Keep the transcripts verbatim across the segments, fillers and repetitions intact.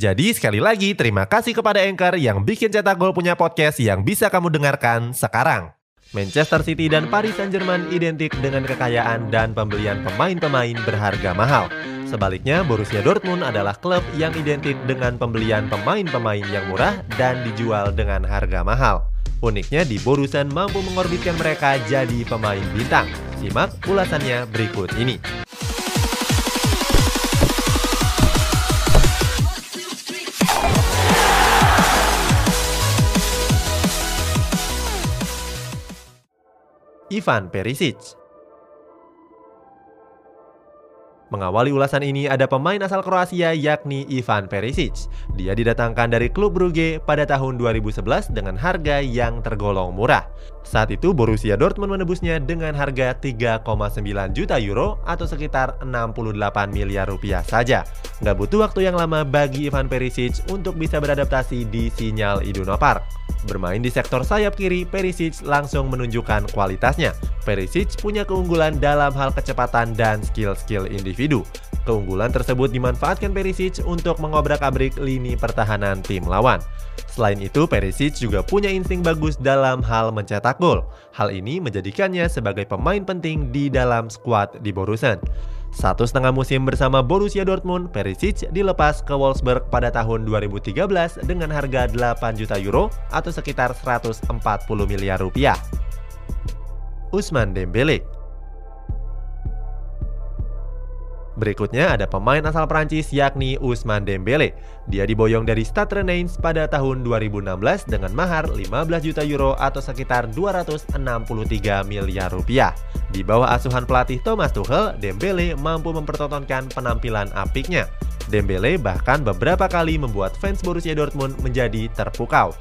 Jadi sekali lagi terima kasih kepada Anchor yang bikin Cetak Gol punya podcast yang bisa kamu dengarkan sekarang. Manchester City dan Paris Saint-Germain identik dengan kekayaan dan pembelian pemain-pemain berharga mahal. Sebaliknya, Borussia Dortmund adalah klub yang identik dengan pembelian pemain-pemain yang murah dan dijual dengan harga mahal. Uniknya di Borussia mampu mengorbitkan mereka jadi pemain bintang. Simak ulasannya berikut ini. Ivan Perisic. Mengawali ulasan ini ada pemain asal Kroasia yakni Ivan Perisic. Dia didatangkan dari klub Brugge pada tahun dua ribu sebelas dengan harga yang tergolong murah. Saat itu Borussia Dortmund menebusnya dengan harga tiga koma sembilan juta euro atau sekitar enam puluh delapan miliar rupiah saja. Nggak butuh waktu yang lama bagi Ivan Perisic untuk bisa beradaptasi di Signal Iduna Park. Bermain di sektor sayap kiri, Perisic langsung menunjukkan kualitasnya. Perisic punya keunggulan dalam hal kecepatan dan skill-skill individu. Keunggulan tersebut dimanfaatkan Perisic untuk mengobrak-abrik lini pertahanan tim lawan. Selain itu, Perisic juga punya insting bagus dalam hal mencetak gol. Hal ini menjadikannya sebagai pemain penting di dalam skuad di Borussia. Satu setengah musim bersama Borussia Dortmund, Perisic dilepas ke Wolfsburg pada tahun dua ribu tiga belas dengan harga delapan juta euro atau sekitar seratus empat puluh miliar rupiah. Ousmane Dembélé. Berikutnya ada pemain asal Prancis yakni Ousmane Dembélé. Dia diboyong dari Stade Rennais pada tahun dua ribu enam belas dengan mahar lima belas juta euro atau sekitar dua ratus enam puluh tiga miliar rupiah. Di bawah asuhan pelatih Thomas Tuchel, Dembélé mampu mempertontonkan penampilan apiknya. Dembélé bahkan beberapa kali membuat fans Borussia Dortmund menjadi terpukau.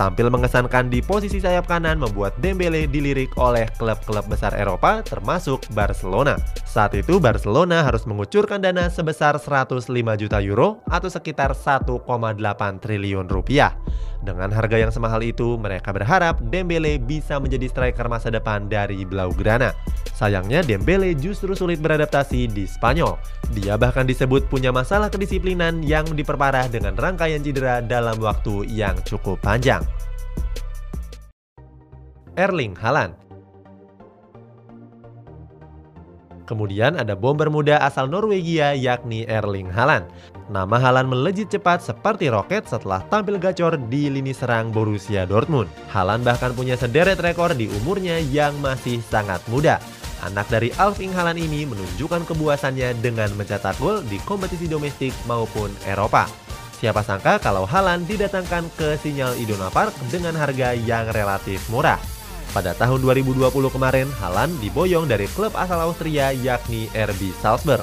Tampil mengesankan di posisi sayap kanan membuat Dembélé dilirik oleh klub-klub besar Eropa termasuk Barcelona. Saat itu Barcelona harus mengucurkan dana sebesar seratus lima juta euro atau sekitar satu koma delapan triliun rupiah. Dengan harga yang semahal itu, mereka berharap Dembélé bisa menjadi striker masa depan dari Blaugrana. Sayangnya Dembélé justru sulit beradaptasi di Spanyol. Dia bahkan disebut punya masalah kedisiplinan yang diperparah dengan rangkaian cedera dalam waktu yang cukup panjang. Erling Haaland. Kemudian ada bomber muda asal Norwegia yakni Erling Haaland. Nama Haaland melejit cepat seperti roket setelah tampil gacor di lini serang Borussia Dortmund. Haaland bahkan punya sederet rekor di umurnya yang masih sangat muda. Anak dari Alfing Haaland ini menunjukkan kebuasannya dengan mencetak gol di kompetisi domestik maupun Eropa. Siapa sangka kalau Haaland didatangkan ke Signal Iduna Park dengan harga yang relatif murah. Pada tahun dua ribu dua puluh kemarin, Haaland diboyong dari klub asal Austria yakni R B Salzburg.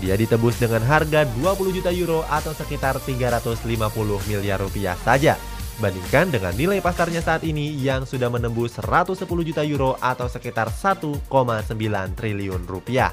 Dia ditebus dengan harga dua puluh juta euro atau sekitar tiga ratus lima puluh miliar rupiah saja. Bandingkan dengan nilai pasarnya saat ini yang sudah menembus seratus sepuluh juta euro atau sekitar satu koma sembilan triliun rupiah.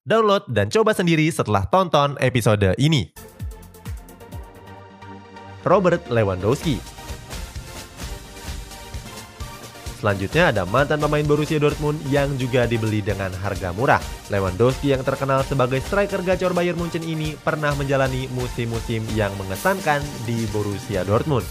Download dan coba sendiri setelah tonton episode ini. Robert Lewandowski. Selanjutnya ada mantan pemain Borussia Dortmund yang juga dibeli dengan harga murah. Lewandowski yang terkenal sebagai striker gacor Bayern Munchen ini pernah menjalani musim-musim yang mengesankan di Borussia Dortmund.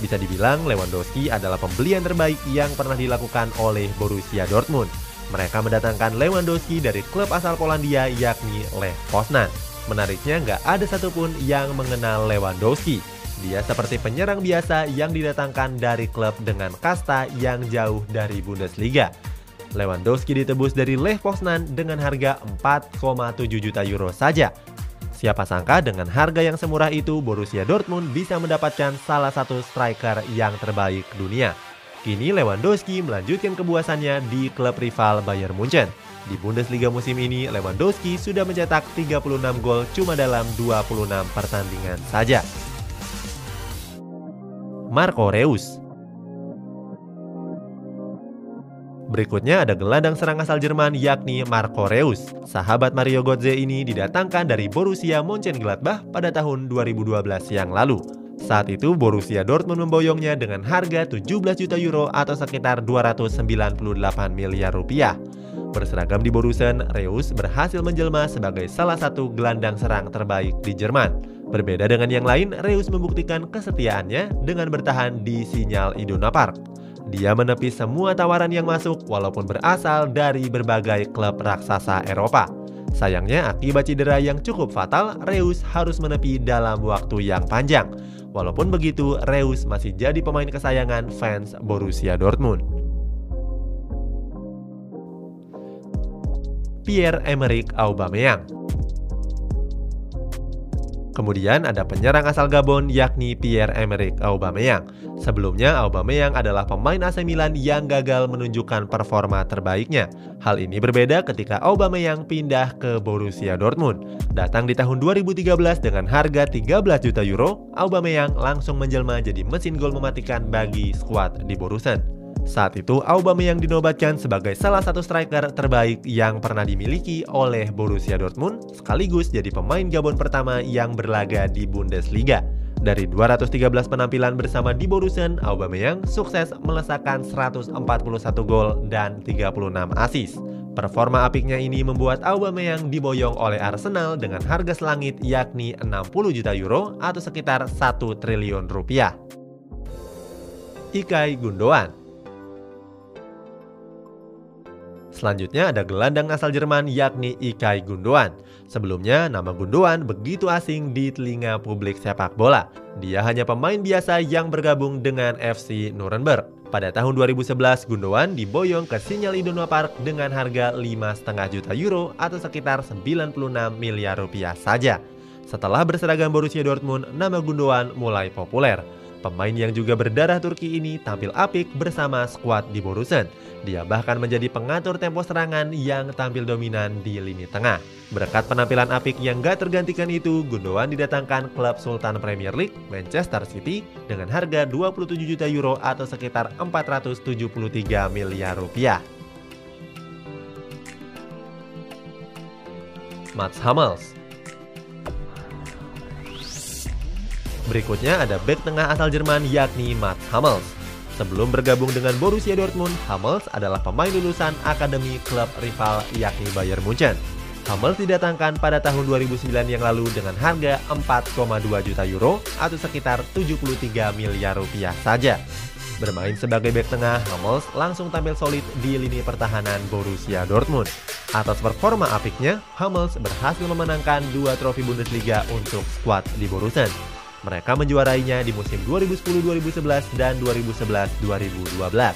Bisa dibilang Lewandowski adalah pembelian terbaik yang pernah dilakukan oleh Borussia Dortmund. Mereka mendatangkan Lewandowski dari klub asal Polandia yakni Lech Poznan. Menariknya nggak ada satupun yang mengenal Lewandowski. Dia seperti penyerang biasa yang didatangkan dari klub dengan kasta yang jauh dari Bundesliga. Lewandowski ditebus dari Lech Poznan dengan harga empat koma tujuh juta euro saja. Siapa sangka dengan harga yang semurah itu Borussia Dortmund bisa mendapatkan salah satu striker yang terbaik dunia. Kini Lewandowski melanjutkan kepuasannya di klub rival Bayern Munchen. Di Bundesliga musim ini Lewandowski sudah mencetak tiga puluh enam gol cuma dalam dua puluh enam pertandingan saja. Marco Reus. Berikutnya ada gelandang serang asal Jerman yakni Marco Reus. Sahabat Mario Götze ini didatangkan dari Borussia Mönchengladbach pada tahun dua ribu dua belas yang lalu. Saat itu Borussia Dortmund memboyongnya dengan harga tujuh belas juta euro atau sekitar dua ratus sembilan puluh delapan miliar rupiah. Berseragam di Borussen, Reus berhasil menjelma sebagai salah satu gelandang serang terbaik di Jerman. Berbeda dengan yang lain, Reus membuktikan kesetiaannya dengan bertahan di Signal Iduna Park. Dia menepis semua tawaran yang masuk walaupun berasal dari berbagai klub raksasa Eropa. Sayangnya akibat cedera yang cukup fatal, Reus harus menepi dalam waktu yang panjang. Walaupun begitu, Reus masih jadi pemain kesayangan fans Borussia Dortmund. Pierre-Emerick Aubameyang. Kemudian ada penyerang asal Gabon yakni Pierre-Emerick Aubameyang. Sebelumnya Aubameyang adalah pemain A C Milan yang gagal menunjukkan performa terbaiknya. Hal ini berbeda ketika Aubameyang pindah ke Borussia Dortmund. Datang di tahun dua ribu tiga belas dengan harga tiga belas juta euro, Aubameyang langsung menjelma jadi mesin gol mematikan bagi skuad di Borussen. Saat itu Aubameyang dinobatkan sebagai salah satu striker terbaik yang pernah dimiliki oleh Borussia Dortmund, sekaligus jadi pemain Gabon pertama yang berlaga di Bundesliga. Dari dua ratus tiga belas penampilan bersama di Borussen, Aubameyang sukses melesakkan seratus empat puluh satu gol dan tiga puluh enam assist. Performa apiknya ini membuat Aubameyang diboyong oleh Arsenal dengan harga selangit yakni enam puluh juta euro atau sekitar satu triliun rupiah. İlkay Gündoğan. Selanjutnya ada gelandang asal Jerman yakni İlkay Gündoğan. Sebelumnya nama Gündoğan begitu asing di telinga publik sepak bola. Dia hanya pemain biasa yang bergabung dengan F C Nuremberg. Pada tahun dua ribu sebelas Gündoğan diboyong ke Signal Iduna Park dengan harga lima koma lima juta euro atau sekitar sembilan puluh enam miliar rupiah saja. Setelah berseragam Borussia Dortmund, nama Gündoğan mulai populer. Pemain yang juga berdarah Turki ini tampil apik bersama skuad di Borussen. Dia bahkan menjadi pengatur tempo serangan yang tampil dominan di lini tengah. Berkat penampilan apik yang gak tergantikan itu, Gündoğan didatangkan klub Sultan Premier League, Manchester City, dengan harga dua puluh tujuh juta euro atau sekitar empat ratus tujuh puluh tiga miliar rupiah. Mats Hummels. Berikutnya ada bek tengah asal Jerman yakni Mats Hummels. Sebelum bergabung dengan Borussia Dortmund, Hummels adalah pemain lulusan akademi klub rival yakni Bayern Munchen. Hummels didatangkan pada tahun dua ribu sembilan yang lalu dengan harga empat koma dua juta euro atau sekitar tujuh puluh tiga miliar rupiah saja. Bermain sebagai bek tengah, Hummels langsung tampil solid di lini pertahanan Borussia Dortmund. Atas performa apiknya, Hummels berhasil memenangkan dua trofi Bundesliga untuk skuad di Borussen. Mereka menjuarainya di musim dua ribu sepuluh dua ribu sebelas dan dua ribu sebelas dua ribu dua belas.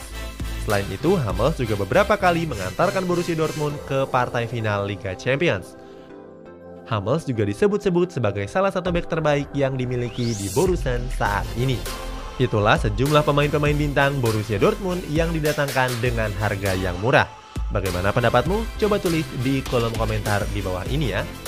Selain itu, Hummels juga beberapa kali mengantarkan Borussia Dortmund ke partai final Liga Champions. Hummels juga disebut-sebut sebagai salah satu bek terbaik yang dimiliki di Borussen saat ini. Itulah sejumlah pemain-pemain bintang Borussia Dortmund yang didatangkan dengan harga yang murah. Bagaimana pendapatmu? Coba tulis di kolom komentar di bawah ini ya.